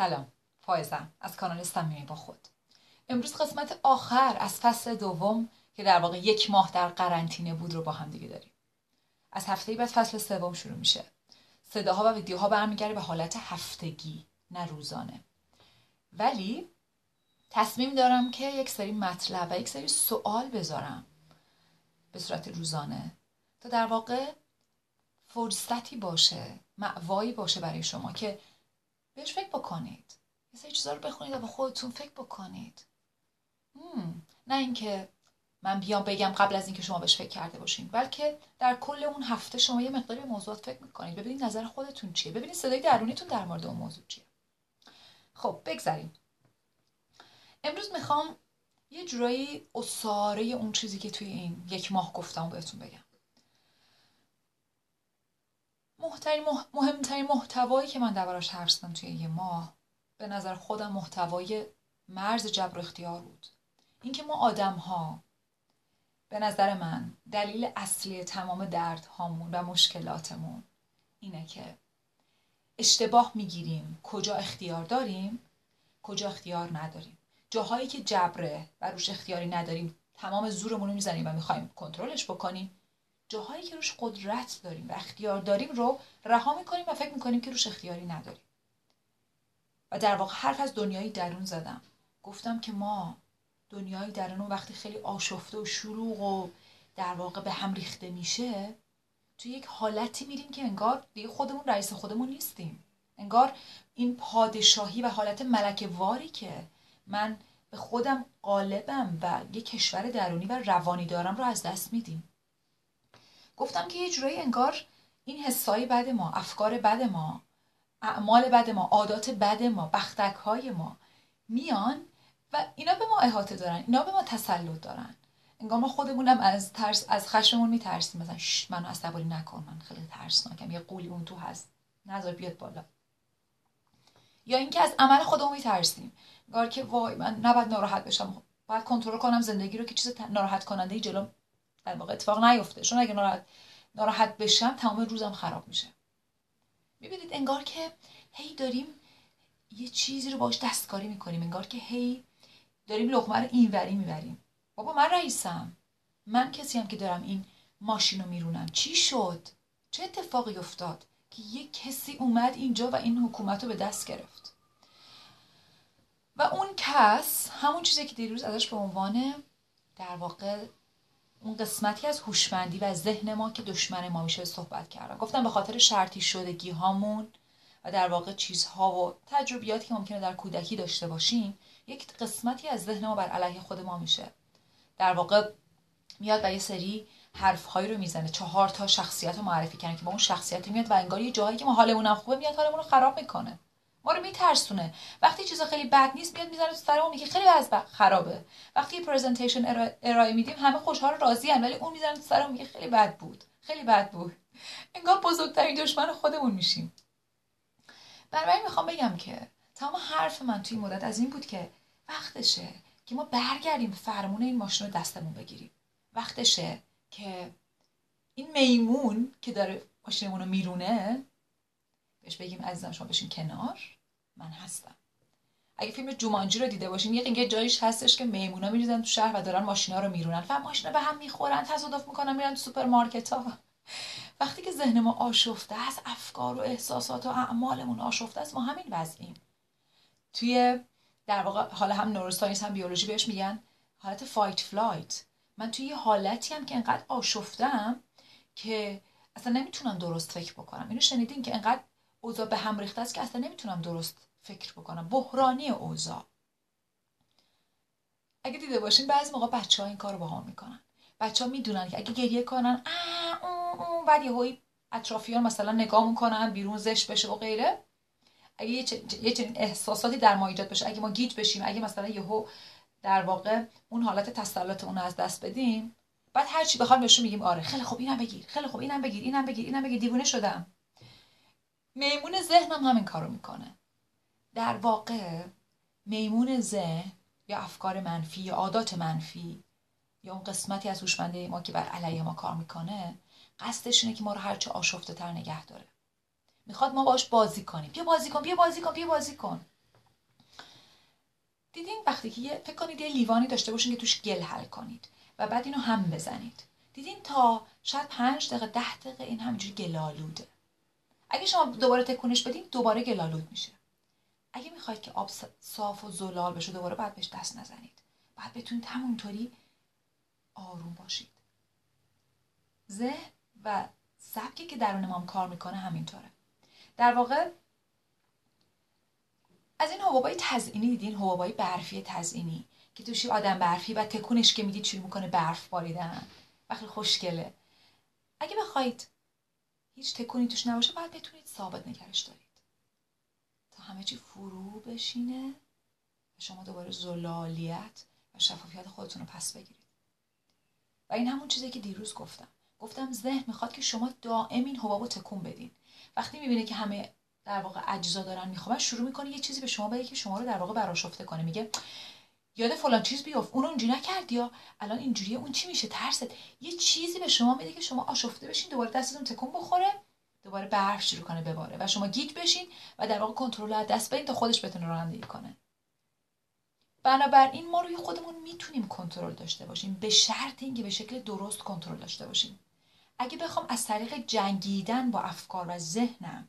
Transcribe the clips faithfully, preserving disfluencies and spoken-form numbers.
سلام، فائزم از کانال صمیمی با خود. امروز قسمت آخر از فصل دوم که در واقع یک ماه در قرنطینه بود رو با هم دیگه داریم. از هفته بعد فصل سوم شروع میشه. صداها و ویدیوها برمیگرده به حالت هفتگی، نه روزانه. ولی تصمیم دارم که یک سری مطلب و یک سری سوال بذارم به صورت روزانه تا در واقع فرصتی باشه، مأوایی باشه برای شما که بهش فکر بکنید، یه سری چیزا رو بخونید و با خودتون فکر بکنید. مم. نه اینکه من بیام بگم قبل از اینکه شما بهش فکر کرده باشین، بلکه در کل اون هفته شما یه مقداری به موضوعات فکر میکنید، ببینید نظر خودتون چیه، ببینید صدای درونیتون در مورد اون موضوع چیه. خب بگذاریم. امروز میخوام یه جورایی اصاره اون چیزی که توی این یک ماه گفتم بهتون بگم. مهمترین محتوایی که من دربارش حرف زدم توی یه ماه به نظر خودم محتوای مرز جبر و اختیار بود. اینکه ما آدم‌ها به نظر من دلیل اصلی تمام دردهامون و مشکلاتمون اینه که اشتباه میگیریم کجا اختیار داریم، کجا اختیار نداریم. جاهایی که جبره و روش اختیاری نداریم تمام زورمون رو میزنیم و میخوایم کنترلش بکنیم. جاهایی که روش قدرت داریم و اختیار داریم رو رها میکنیم و فکر میکنیم که روش اختیاری نداریم. و در واقع حرف از دنیای درون زدم. گفتم که ما دنیای درون وقتی خیلی آشفته و شلوغ و در واقع به هم ریخته میشه، توی یک حالتی میریم که انگار دیگه خودمون رئیس خودمون نیستیم. انگار این پادشاهی و حالت ملکه‌واری که من به خودم غالبم و یک کشور درونی و روانی دارم رو از دست میدیم. گفتم که یه جورایی انگار این حسای بد ما، افکار بد ما، اعمال بد ما، عادات بد ما، بختک‌های ما میان و اینا به ما احاطه دارن، اینا به ما تسلط دارن. انگار ما خودمونم از ترس، از خشممون میترسیم. مثلا شش منو عصبانی نکن، من خیلی ترسناکم، یه قولی اون تو هست، نذار بیاد بالا. یا اینکه از عمل خودمون میترسیم، انگار که وای من نباید ناراحت بشم، باید کنترل کنم زندگی رو که چیز ناراحت کننده جلو در واقع اتفاق نیفته، چون اگه ناراحت ناراحت بشم تمام روزم خراب میشه. میبینید انگار که هی داریم یه چیزی رو باش دستکاری میکنیم، انگار که هی داریم لقمه رو اینوری میبریم. بابا من رئیسم، من کسیم که دارم این ماشین رو میرونم. چی شد؟ چه اتفاقی افتاد که یه کسی اومد اینجا و این حکومت رو به دست گرفت؟ و اون کس همون چیزی که دیروز ازش به عنوان در واقع اون قسمتی از هوشمندی و ذهن ما که دشمن ما میشه صحبت کردم. گفتم به خاطر شرطی شدگی هامون و در واقع چیزها و تجربیاتی که ممکنه در کودکی داشته باشیم، یک قسمتی از ذهن ما بر علیه خود ما میشه. در واقع میاد و یه سری حرف‌هایی رو میزنه، چهار تا شخصیت رو معرفی کنه که با اون شخصیت میاد و انگار یه جایی که ما حالمون هم خوبه میاد حالمون رو خراب میکنه. ما رو میترسونه. وقتی چیزا خیلی بد نیست میاد میذاره تو سرمون، میگه خیلی از خرابه. وقتی پرزنتیشن ارائه ارائه میدیم همه خوشحال راضی ان، ولی اون میذاره تو سرمون میگه خیلی بد بود، خیلی بد بود. انگار بزرگترین دشمن خودمون میشیم. برای میخوام بگم که تمام حرف من توی مدت از این بود که وقتشه که ما برگردیم فرمون این ماشین رو دستمون بگیریم. وقتشه که این میمون که داره ماشینمون رو میرونه بهش بگیم عزیزم شما بشین کنار، من هستم. اگه فیلم جومانجی رو دیده باشین یه قنگه جایش هستش که میمونا میریزن تو شهر و دارن ماشینا رو میرونن و ماشینا به هم میخورن، تصادف میکنن، میرن تو سوپرمارکت‌ها. وقتی که ذهن ما آشفته است، افکار و احساسات و اعمالمون آشفته است، ما همین وضعیم. توی در واقع حالا هم نوروساینس هم بیولوژی بهش میگن حالت فایت فلایت. من توی یه حالتی ام که انقدر آشفتم که اصلا نمیتونم درست فکر بکنم. اینو شنیدین که انقدر اوضاع به هم ریخته است که اصلا نمیتونم درست فکر بکنم. بحرانی اوضاع. اگه دیده باشین بعضی موقع بچه‌ها این کارو باهام میکنن. بچه‌ها میدونن که اگه گریه کنن آ اون اون بعد یهو اطرافیان مثلا نگاه میکنن، بیرون زشت بشه و غیره. اگه یه چنین احساساتی در ما ایجاد بشه، اگه ما گیج بشیم، اگه مثلا یهو در واقع اون حالت تسلط اون رو از دست بدیم، بعد هر چی بخوام بهشون میگیم آره خیلی خوب اینم بگیر، خیلی خوب اینم بگیر، اینم بگیر، اینم بگیر، دیوونه شدم. میمون ذهنم هم همین کارو میکنه. در واقع میمون ذهن یا افکار منفی یا عادات منفی یا اون قسمتی از هوشمندی ما که بر علیه ما کار میکنه، قصدش اینه که ما رو هر چه آشفته تر نگه داره. میخواد ما باهاش بازی کنیم. بیا بازی کن، بیا بازی کن، بیا بازی کن. دیدین وقتی که فکر کنید یه لیوانی داشته باشین که توش گل حل کنید و بعد اینو هم بزنید، دیدین تا شاید پنج دقیقه ده دقیقه این همینجوری گلالوده. اگه شما دوباره تکونش بدین دوباره گلالود میشه. اگه میخواید که آب صاف و زلال بشه دوباره باید بهش دست نزنید، باید بتونید همونطوری آروم باشید. ذهن و سبکی که درون ما کار میکنه همینطوره. در واقع از این حبابای تزئینی دیدین، حبابای برفی تزئینی که توش آدم برفی و تکونش که میدید شروع میکنه برف باریدن و خیلی خوشگله. اگه بخواید هیچ تکونی توش نباشه باید بتونید ثابت نگرش دارید تا همه چی فرو بشینه و شما دوباره زلالیت و شفافیت خودتون رو پس بگیرید. و این همون چیزی که دیروز گفتم گفتم ذهن میخواد که شما دائم این حبابو تکون بدین. وقتی میبینه که همه در واقع اجزا دارن میخوابن شروع میکنه یه چیزی به شما بگه که شما رو در واقع برآشفته کنه. میگه یاد فلان چیز بیفت، اون رو اونجوری نکردی یا الان اینجوریه، اون چی میشه، ترست. یه چیزی به شما میده که شما آشفته بشین، دوباره دستتون تکون بخوره، دوباره برف شروع کنه بباره و شما گیج بشین و در واقع کنترل از دست بدین تا خودش بتونه رانندگی کنه. بنابراین ما روی خودمون میتونیم کنترل داشته باشیم به شرط اینکه به شکل درست کنترل داشته باشیم. اگه بخوام از طریق جنگیدن با افکار و ذهنم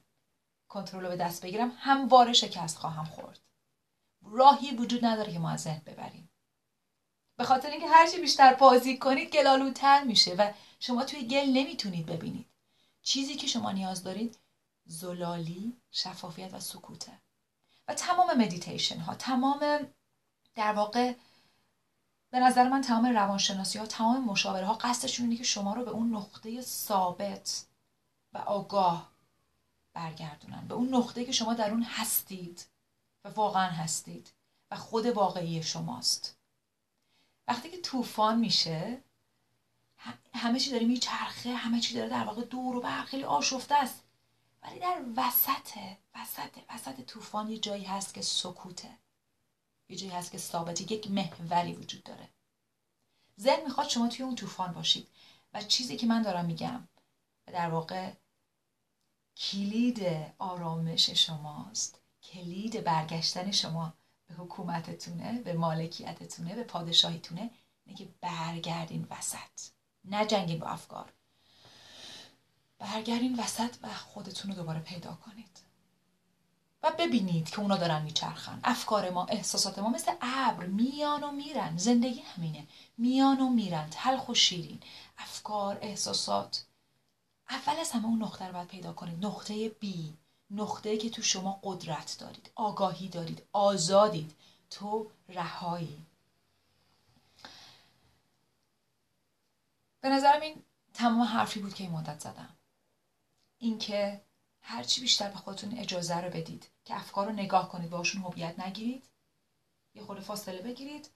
کنترل رو به دست بگیرم همواره شکست خواهم خورد. راهی وجود نداره که ما از ذهن ببریم، به خاطر اینکه هرچی بیشتر بازی کنید گلالودتر میشه و شما توی گل نمیتونید ببینید. چیزی که شما نیاز دارید زلالی، شفافیت و سکوته. و تمام مدیتیشن ها، تمام در واقع به نظر من تمام روانشناسی ها، تمام مشاوره ها قصدشون اینه که شما رو به اون نقطه ثابت و آگاه برگردونن، به اون نقطه که شما در اون هستید و واقعا هستید و خود واقعی شماست. وقتی که طوفان میشه همه چی داره میچرخه، همه چی داره در واقع دور و بر خیلی آشفته است، ولی در وسط وسط وسط طوفان یه جایی هست که سکوته، یه جایی هست که ثابتی، یک محوری وجود داره. ذهن میخواد شما توی اون طوفان باشید و چیزی که من دارم میگم و در واقع کلید آرامش شماست، کلید برگشتن شما به حکومتتونه، به مالکیتتونه، به پادشاهیتونه، اینه که برگردین وسط، نجنگین با افکار، برگردین وسط و خودتون رو دوباره پیدا کنید و ببینید که اونا دارن میچرخن. افکار ما، احساسات ما مثل ابر میان و میرن. زندگی همینه، میان و میرن، تلخ و شیرین. افکار، احساسات، اول از همه اون نقطه رو باید پیدا کنید، نقطه بی، نقطه‌ای که تو شما قدرت دارید، آگاهی دارید، آزادید، تو رهایی. به نظرم این تمام حرفی بود که این مدت زدم. اینکه هرچی بیشتر به خودتون اجازه رو بدید که افکار رو نگاه کنید، باشون هویت نگیرید، یه خورده فاصله بگیرید،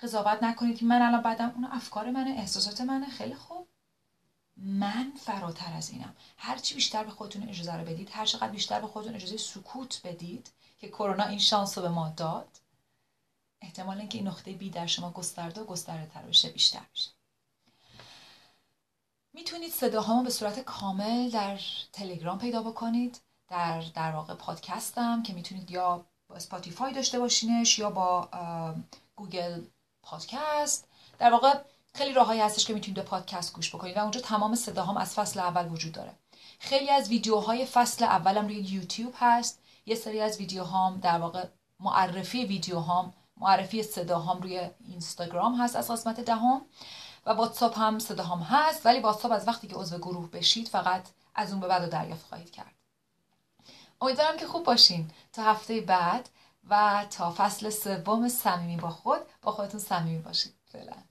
قضاوت نکنید که من الان بدم، اون افکار منه، احساسات منه، خیلی خوب، من فراتر از اینم. هر چی بیشتر به خودتون اجازه رو بدید، هر چقدر بیشتر به خودتون اجازه سکوت بدید که کرونا این شانس رو به ما داد، احتمال اینکه این نقطه بی در شما گسترده و گسترده‌تر بشه بیشتر بشه. میتونید صداهامو به صورت کامل در تلگرام پیدا بکنید، در در واقع پادکستم که میتونید یا با اسپاتیفای داشته باشینش یا با گوگل پادکست. در واقع خیلی راههایی هستش که میتونید به پادکست گوش بکنید و اونجا تمام صداهام از فصل اول وجود داره. خیلی از ویدیوهای فصل اولم روی یوتیوب هست. یه سری از ویدیوهام در واقع معرفی ویدیوهام، معرفی صداهام روی اینستاگرام هست از قسمت دهم و واتساپ هم صداهام هست، ولی واتساپ از وقتی که عضو گروه بشید فقط از اون به بعد دریافت خواهید کرد. امیدوارم که خوب باشین تا هفته بعد و تا فصل سوم صمیمی با خود، با خودتون صمیمی باشید. فعلا.